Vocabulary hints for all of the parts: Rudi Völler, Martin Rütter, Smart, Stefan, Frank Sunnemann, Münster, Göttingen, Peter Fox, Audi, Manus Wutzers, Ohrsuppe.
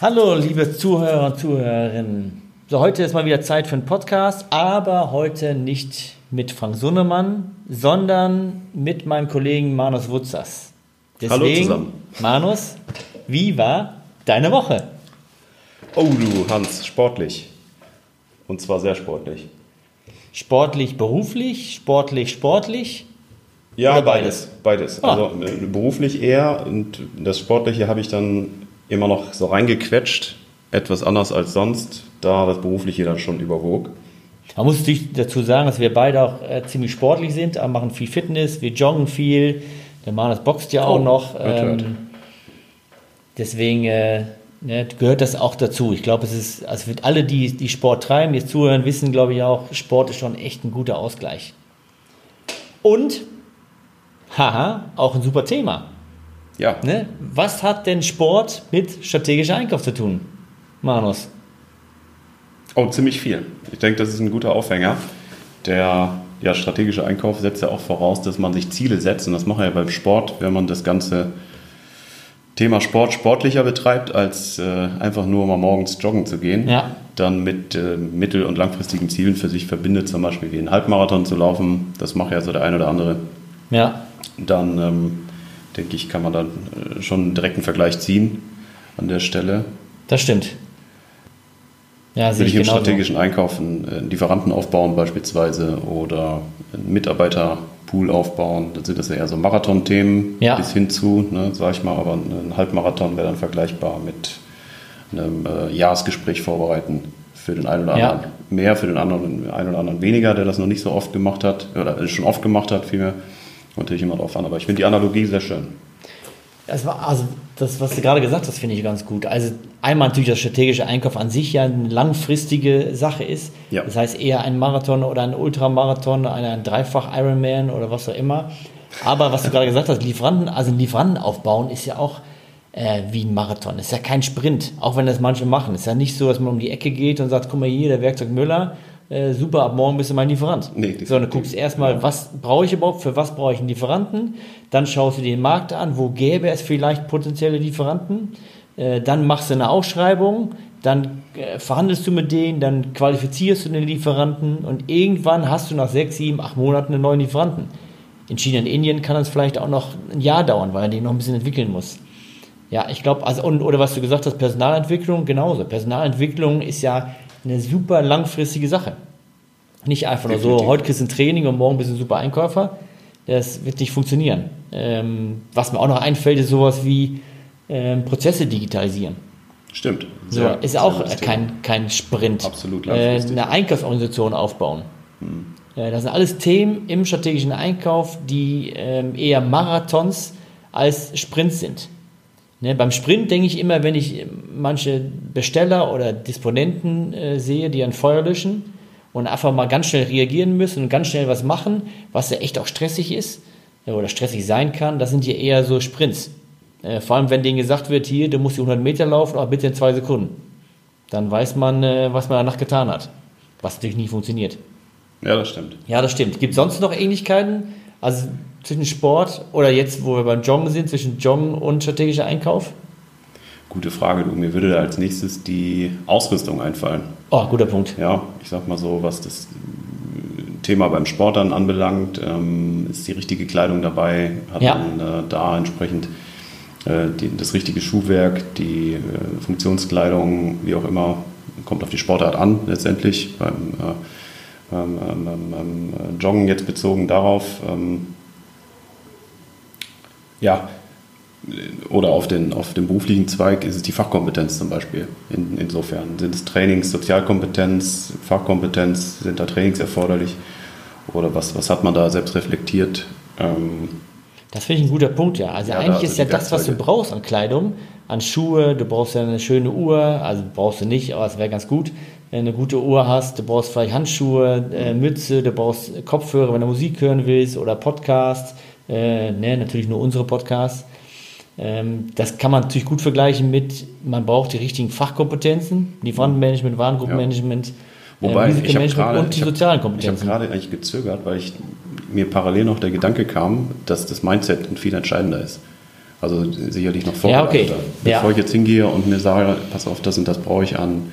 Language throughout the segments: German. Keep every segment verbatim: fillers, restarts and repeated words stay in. Hallo liebe Zuhörer und Zuhörerinnen. So, heute ist mal wieder Zeit für einen Podcast, aber heute nicht mit Frank Sunnemann, sondern mit meinem Kollegen Manus Wutzers. Deswegen, hallo zusammen. Manus, wie war deine Woche? Oh du Hans, sportlich. Und zwar sehr sportlich. Sportlich beruflich, sportlich sportlich? Ja, oder beides. Beides. Ah. Also beruflich eher und das Sportliche habe ich dann immer noch so reingequetscht, etwas anders als sonst, da das Berufliche dann schon überwog. Man muss natürlich dazu sagen, dass wir beide auch äh, ziemlich sportlich sind, wir machen viel Fitness, wir joggen viel, der Manus boxt ja auch oh, noch. Ähm, deswegen äh, ne, gehört das auch dazu. Ich glaube, es ist, also für alle, die, die Sport treiben, die jetzt zuhören, wissen, glaube ich auch, Sport ist schon echt ein guter Ausgleich. Und, haha, auch ein super Thema. Ja. Ne? Was hat denn Sport mit strategischer Einkauf zu tun, Manus? Oh, ziemlich viel. Ich denke, das ist ein guter Aufhänger. Der ja, strategische Einkauf setzt ja auch voraus, dass man sich Ziele setzt. Und das macht man ja beim Sport, wenn man das ganze Thema Sport sportlicher betreibt, als äh, einfach nur mal morgens joggen zu gehen. Ja. Dann mit äh, mittel- und langfristigen Zielen für sich verbindet, zum Beispiel wie einen Halbmarathon zu laufen. Das macht ja so der eine oder andere. Ja. Dann ähm, denke ich, kann man dann äh, schon einen direkten Vergleich ziehen an der Stelle. Das stimmt. Ja, will ich im strategischen Einkauf einen Lieferanten aufbauen beispielsweise oder einen Mitarbeiterpool aufbauen, dann sind das ja eher so Marathon-Themen ja. bis hin zu, ne, sag ich mal, aber ein Halbmarathon wäre dann vergleichbar mit einem äh, Jahresgespräch vorbereiten für den einen oder anderen ja. mehr, für den anderen, einen oder anderen weniger, der das noch nicht so oft gemacht hat oder schon oft gemacht hat, vielmehr natürlich immer drauf an, aber ich finde die Analogie sehr schön. Das war, also das, was du gerade gesagt hast, finde ich ganz gut. Also einmal natürlich das strategische Einkauf an sich ja eine langfristige Sache ist. Ja. Das heißt eher ein Marathon oder ein Ultramarathon, ein, ein Dreifach-Ironman oder was auch immer. Aber was du gerade gesagt hast, Lieferanten, also einen Lieferanten aufbauen ist ja auch äh, wie ein Marathon. Ist ja kein Sprint, auch wenn das manche machen. Ist ja nicht so, dass man um die Ecke geht und sagt, guck mal hier, der Werkzeugmüller, äh, super, ab morgen bist du mein Lieferant. Nee, Sondern du guckst erstmal, ja. was brauche ich überhaupt, für was brauche ich einen Lieferanten? Dann schaust du dir den Markt an, wo gäbe es vielleicht potenzielle Lieferanten? Äh, dann machst du eine Ausschreibung, dann äh, verhandelst du mit denen, dann qualifizierst du den Lieferanten und irgendwann hast du nach sechs, sieben, acht Monaten einen neuen Lieferanten. In China und Indien kann das vielleicht auch noch ein Jahr dauern, weil er den noch ein bisschen entwickeln muss. Ja, ich glaube, also, oder was du gesagt hast, Personalentwicklung, genauso. Personalentwicklung ist ja eine super langfristige Sache. Nicht einfach nur so, heute kriegst du ein Training und morgen bist du ein super Einkäufer. Das wird nicht funktionieren. Ähm, was mir auch noch einfällt, ist sowas wie ähm, Prozesse digitalisieren. Stimmt. So, ist auch kein, kein Sprint. Absolut langfristig. Äh, eine Einkaufsorganisation aufbauen. Hm. Äh, das sind alles Themen im strategischen Einkauf, die ähm, eher Marathons als Sprints sind. Ne, beim Sprint denke ich immer, wenn ich manche Besteller oder Disponenten äh, sehe, die ein Feuer löschen und einfach mal ganz schnell reagieren müssen und ganz schnell was machen, was ja echt auch stressig ist ja, oder stressig sein kann, das sind ja eher so Sprints. Äh, vor allem, wenn denen gesagt wird, hier, du musst die hundert Meter laufen, aber bitte in zwei Sekunden. Dann weiß man, äh, was man danach getan hat, was natürlich nie funktioniert. Ja, das stimmt. Ja, das stimmt. Gibt es sonst noch Ähnlichkeiten? Also zwischen Sport oder jetzt, wo wir beim Joggen sind, zwischen Joggen und strategischer Einkauf? Gute Frage, du. Mir würde da als nächstes die Ausrüstung einfallen. Oh, guter Punkt. Ja, ich sag mal so, was das Thema beim Sport dann anbelangt, ähm, ist die richtige Kleidung dabei, hat ja. man äh, da entsprechend äh, die, das richtige Schuhwerk, die äh, Funktionskleidung, wie auch immer, kommt auf die Sportart an letztendlich. Beim äh, Ähm, ähm, ähm, Joggen jetzt bezogen darauf, ähm, ja, oder auf den, auf den beruflichen Zweig ist es die Fachkompetenz zum Beispiel. In, insofern sind es Trainings, Sozialkompetenz, Fachkompetenz, sind da Trainings erforderlich oder was, was hat man da selbst reflektiert? Ähm, das finde ich ein guter Punkt, ja. Also ja, eigentlich da, ist ja das, was du brauchst an Kleidung, an Schuhe, du brauchst ja eine schöne Uhr, also brauchst du nicht, aber es wäre ganz gut. Wenn du eine gute Uhr hast, du brauchst vielleicht Handschuhe, äh, Mütze, du brauchst Kopfhörer, wenn du Musik hören willst oder Podcasts, äh, ne, natürlich nur unsere Podcasts. Ähm, das kann man natürlich gut vergleichen mit, man braucht die richtigen Fachkompetenzen, Lieferantenmanagement, Warengruppenmanagement, ja. Wobei, äh, Risikomanagement und die sozialen Kompetenzen. Ich habe gerade eigentlich gezögert, weil ich mir parallel noch der Gedanke kam, dass das Mindset viel entscheidender ist. Also sicherlich noch vorher. Ja, okay. Bevor ja. ich jetzt hingehe und mir sage, pass auf, das und das brauche ich an,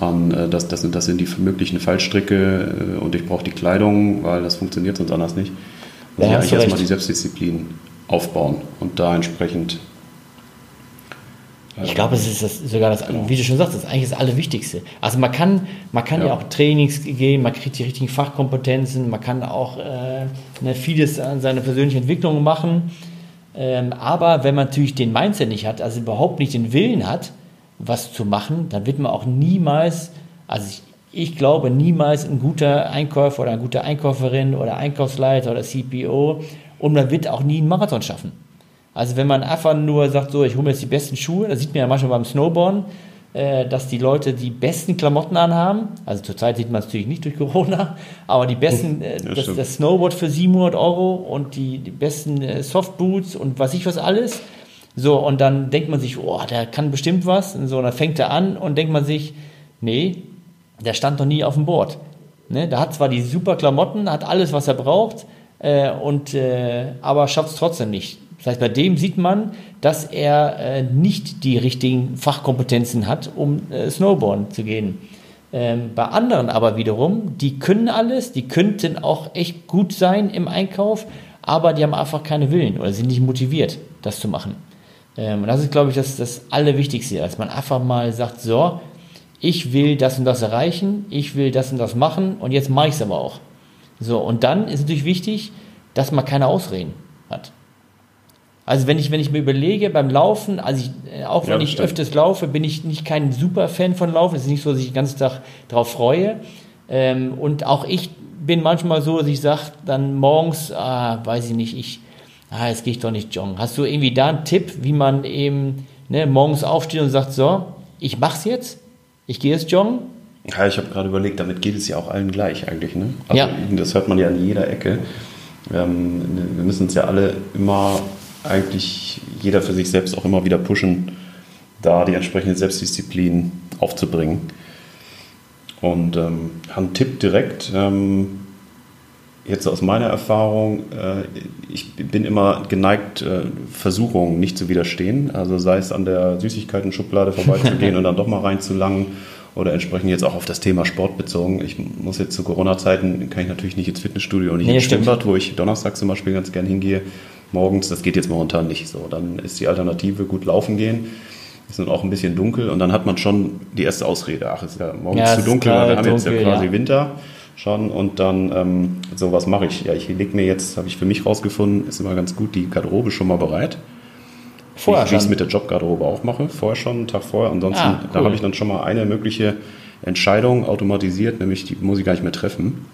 an das, das, und das sind die möglichen Fallstricke und ich brauche die Kleidung, weil das funktioniert sonst anders nicht. Muss ja, ich eigentlich erstmal die Selbstdisziplin aufbauen und da entsprechend... Ich glaube, es ist das, sogar das, genau. wie du schon sagst, das ist eigentlich das Allerwichtigste. Also man kann, man kann ja. ja auch Trainings gehen, man kriegt die richtigen Fachkompetenzen, man kann auch äh, ne, vieles an seiner persönlichen Entwicklung machen. Ähm, aber wenn man natürlich den Mindset nicht hat, also überhaupt nicht den Willen hat, was zu machen, dann wird man auch niemals, also ich, ich glaube, niemals ein guter Einkäufer oder eine gute Einkäuferin oder Einkaufsleiter oder C P O, und man wird auch nie einen Marathon schaffen. Also wenn man einfach nur sagt, so, ich hole mir jetzt die besten Schuhe, das sieht man ja manchmal beim Snowboarden, äh, dass die Leute die besten Klamotten anhaben, also zurzeit sieht man es natürlich nicht durch Corona, aber die besten, äh, ja, das, das Snowboard für siebenhundert Euro und die, die besten äh, Softboots und was ich was alles, so, und dann denkt man sich, oh, der kann bestimmt was, und so, und dann fängt er an und denkt man sich, nee, der stand noch nie auf dem Board, ne? Der hat zwar die super Klamotten, hat alles, was er braucht, äh, und, äh, aber schafft es trotzdem nicht. Das heißt, bei dem sieht man, dass er äh, nicht die richtigen Fachkompetenzen hat, um äh, Snowboarden zu gehen. Ähm, bei anderen aber wiederum, die können alles, die könnten auch echt gut sein im Einkauf, aber die haben einfach keine Willen oder sind nicht motiviert, das zu machen. Ähm, und das ist, glaube ich, das, das Allerwichtigste, dass man einfach mal sagt, so, ich will das und das erreichen, ich will das und das machen und jetzt mache ich es aber auch. So, und dann ist natürlich wichtig, dass man keine Ausreden hat. Also wenn ich, wenn ich mir überlege, beim Laufen, also ich, auch wenn ja, ich stimmt. öfters laufe, bin ich nicht kein Superfan von Laufen. Es ist nicht so, dass ich den ganzen Tag drauf freue. Ähm, und auch ich bin manchmal so, dass ich sage dann morgens, ah, weiß ich nicht, ich, ah, jetzt gehe ich doch nicht joggen. Hast du irgendwie da einen Tipp, wie man eben ne, morgens aufsteht und sagt, so, ich mach's jetzt, ich gehe jetzt joggen? Ja, ich habe gerade überlegt, damit geht es ja auch allen gleich eigentlich. Ne? Also ja. Das hört man ja an jeder Ecke. Ähm, wir müssen uns ja alle immer... eigentlich jeder für sich selbst auch immer wieder pushen, da die entsprechende Selbstdisziplin aufzubringen. Und ähm, ein Tipp direkt, ähm, jetzt aus meiner Erfahrung, äh, ich bin immer geneigt, äh, Versuchungen nicht zu widerstehen, also sei es an der Süßigkeiten-Schublade vorbeizugehen und dann doch mal reinzulangen oder entsprechend jetzt auch auf das Thema Sport bezogen. Ich muss jetzt zu Corona-Zeiten, kann ich natürlich nicht ins Fitnessstudio und nicht nee, ins Schwimmbad, wo ich Donnerstag zum Beispiel ganz gern hingehe, morgens, das geht jetzt momentan nicht so. Dann ist die Alternative, gut laufen gehen, ist dann auch ein bisschen dunkel und dann hat man schon die erste Ausrede, ach, ist ja morgens ja, zu dunkel, weil wir haben dunkel, jetzt ja quasi ja. Winter schon und dann ähm, so, was mache ich? Ja, ich lege mir jetzt, habe ich für mich rausgefunden, ist immer ganz gut, die Garderobe schon mal bereit. Vorher ich, schon. Wie ich es mit der Jobgarderobe auch mache, vorher schon, einen Tag vorher, ansonsten, ah, cool. Da habe ich dann schon mal eine mögliche Entscheidung automatisiert, nämlich die muss ich gar nicht mehr treffen.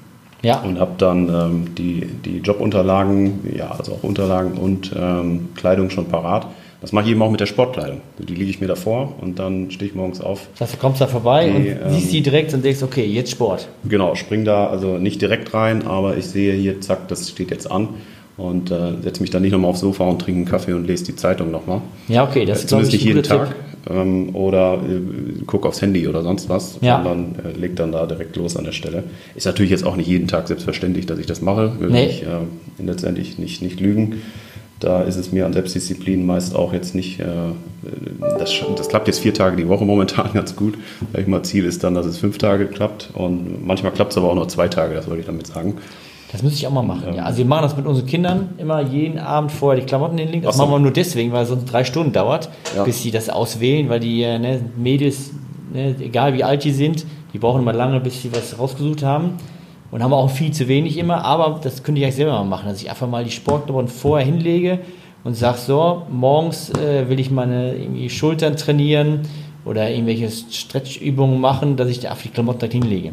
Ja. Und habe dann ähm, die, die Jobunterlagen, ja, also auch Unterlagen und ähm, Kleidung schon parat. Das mache ich eben auch mit der Sportkleidung. Die lege ich mir davor und dann stehe ich morgens auf. Das heißt, du kommst da vorbei die, und ähm, siehst die direkt und denkst, okay, jetzt Sport. Genau, spring da also nicht direkt rein, aber ich sehe hier, zack, das steht jetzt an und äh, setze mich dann nicht nochmal aufs Sofa und trinke einen Kaffee und lese die Zeitung nochmal. Ja, okay, das äh, ist zumindest nicht jeden Tag. Tipp. Oder äh, guck aufs Handy oder sonst was, ja. sondern äh, leg dann da direkt los an der Stelle. Ist natürlich jetzt auch nicht jeden Tag selbstverständlich, dass ich das mache, will nee. ich äh, letztendlich nicht, nicht lügen. Da ist es mir an Selbstdisziplin meist auch jetzt nicht, äh, das, das klappt jetzt vier Tage die Woche momentan ganz gut. Vielleicht mal Ziel ist dann, dass es fünf Tage klappt und manchmal klappt es aber auch nur zwei Tage, das wollte ich damit sagen. Das müsste ich auch mal machen. Ähm, ja. Also wir machen das mit unseren Kindern immer jeden Abend vorher die Klamotten hinlegen. Das so. machen wir nur deswegen, weil es sonst drei Stunden dauert, ja. bis sie das auswählen, weil die ne, Mädels, ne, egal wie alt die sind, die brauchen immer lange, bis sie was rausgesucht haben und haben auch viel zu wenig immer. Aber das könnte ich eigentlich selber mal machen, dass ich einfach mal die Sportklamotten vorher hinlege und sage so, morgens äh, will ich meine irgendwie Schultern trainieren oder irgendwelche Stretchübungen machen, dass ich da auf die Klamotten da hinlege.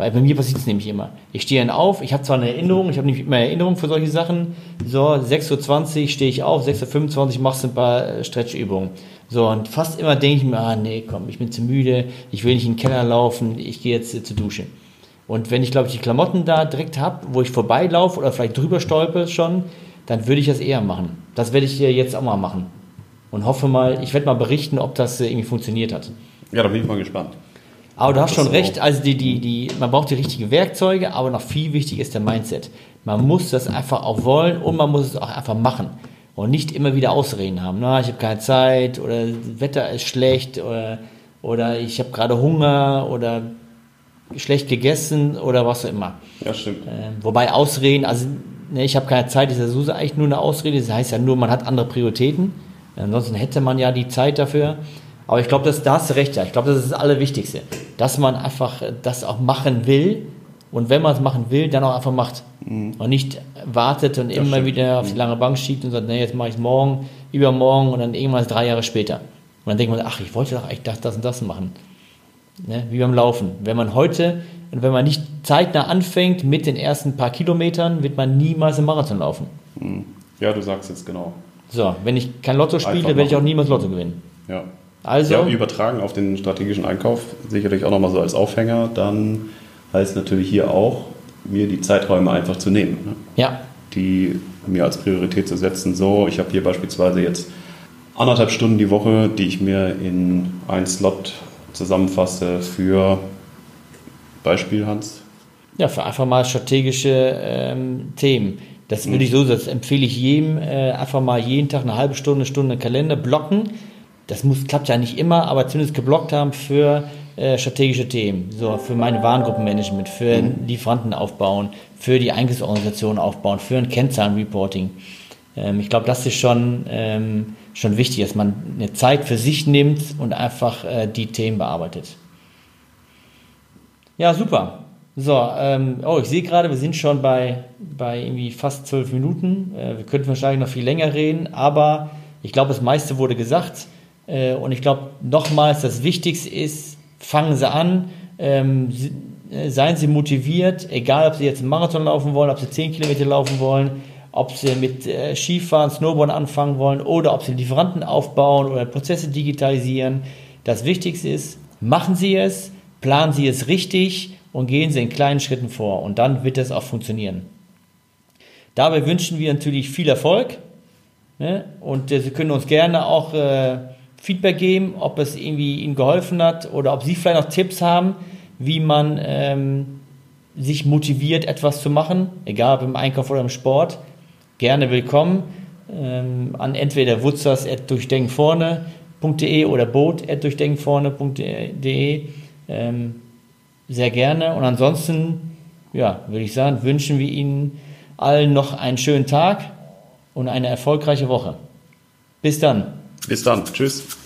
Weil bei mir passiert es nämlich immer. Ich stehe dann auf, ich habe zwar eine Erinnerung, ich habe nämlich immer eine Erinnerung für solche Sachen. So, sechs Uhr zwanzig stehe ich auf, sechs Uhr fünfundzwanzig machst du ein paar Stretchübungen. So, und fast immer denke ich mir, ah nee, komm, ich bin zu müde, ich will nicht in den Keller laufen, ich gehe jetzt äh, zur Dusche. Und wenn ich, glaube ich, die Klamotten da direkt habe, wo ich vorbeilaufe oder vielleicht drüber stolpe schon, dann würde ich das eher machen. Das werde ich hier jetzt auch mal machen. Und hoffe mal, ich werde mal berichten, ob das äh, irgendwie funktioniert hat. Ja, da bin ich mal gespannt. Aber du hast schon recht, also die, die, die, man braucht die richtigen Werkzeuge, aber noch viel wichtiger ist der Mindset. Man muss das einfach auch wollen und man muss es auch einfach machen. Und nicht immer wieder Ausreden haben. Na, ich habe keine Zeit oder das Wetter ist schlecht oder, oder ich habe gerade Hunger oder schlecht gegessen oder was auch immer. Ja, stimmt. Äh, wobei Ausreden, also ne, ich habe keine Zeit, ist ja so eigentlich nur eine Ausrede. Das heißt ja nur, man hat andere Prioritäten. Ansonsten hätte man ja die Zeit dafür. Aber ich glaube, da hast du recht. Ja. Ich glaube, das ist das Allerwichtigste. Dass man einfach das auch machen will. Und wenn man es machen will, dann auch einfach macht. Mhm. Und nicht wartet und das immer stimmt. wieder auf die lange Bank schiebt und sagt, nee, jetzt mache ich es morgen, übermorgen und dann irgendwann drei Jahre später. Und dann denkt man, ach, ich wollte doch eigentlich das, das und das machen. Ne? Wie beim Laufen. Wenn man heute, und wenn man nicht zeitnah anfängt mit den ersten paar Kilometern, wird man niemals einen Marathon laufen. Mhm. Ja, du sagst es genau. So, wenn ich kein Lotto spiele, werde ich auch niemals Lotto gewinnen. Ja. Also. Ja, übertragen auf den strategischen Einkauf, sicherlich auch nochmal so als Aufhänger, dann heißt natürlich hier auch, mir die Zeiträume einfach zu nehmen. Ne? Ja. Die mir als Priorität zu setzen. So, ich habe hier beispielsweise jetzt anderthalb Stunden die Woche, die ich mir in einen Slot zusammenfasse für Beispiel, Hans? Ja, für einfach mal strategische ähm, Themen. Das würde mhm. ich so, das empfehle ich jedem, äh, einfach mal jeden Tag eine halbe Stunde, eine Stunde Kalender blocken. Das muss, klappt ja nicht immer, aber zumindest geblockt haben für strategische Themen, so für meine Warengruppenmanagement, für mhm. Lieferanten aufbauen, für die Einkaufsorganisation aufbauen, für ein Kennzahlenreporting. Ähm, ich glaube, das ist schon, ähm, schon wichtig, dass man eine Zeit für sich nimmt und einfach äh, die Themen bearbeitet. Ja, super. So, ähm, oh, ich sehe gerade, wir sind schon bei, bei irgendwie fast zwölf Minuten. Äh, wir könnten wahrscheinlich noch viel länger reden, aber ich glaube, das meiste wurde gesagt. Äh, und ich glaube, nochmals, das Wichtigste ist, fangen Sie an, ähm, seien Sie motiviert, egal ob Sie jetzt einen Marathon laufen wollen, ob Sie zehn Kilometer laufen wollen, ob Sie mit äh, Skifahren, Snowboarden anfangen wollen oder ob Sie Lieferanten aufbauen oder Prozesse digitalisieren. Das Wichtigste ist, machen Sie es, planen Sie es richtig und gehen Sie in kleinen Schritten vor und dann wird das auch funktionieren. Dabei wünschen wir natürlich viel Erfolg, ne? Und äh, Sie können uns gerne auch äh, Feedback geben, ob es irgendwie Ihnen geholfen hat oder ob Sie vielleicht noch Tipps haben, wie man ähm, sich motiviert, etwas zu machen, egal ob im Einkauf oder im Sport. Gerne willkommen ähm, an entweder wutzers at durchdenken vorne punkt de oder boot at durchdenken vorne punkt de. Ähm, sehr gerne. Und ansonsten, ja, würde ich sagen, wünschen wir Ihnen allen noch einen schönen Tag und eine erfolgreiche Woche. Bis dann. Bis dann. Tschüss.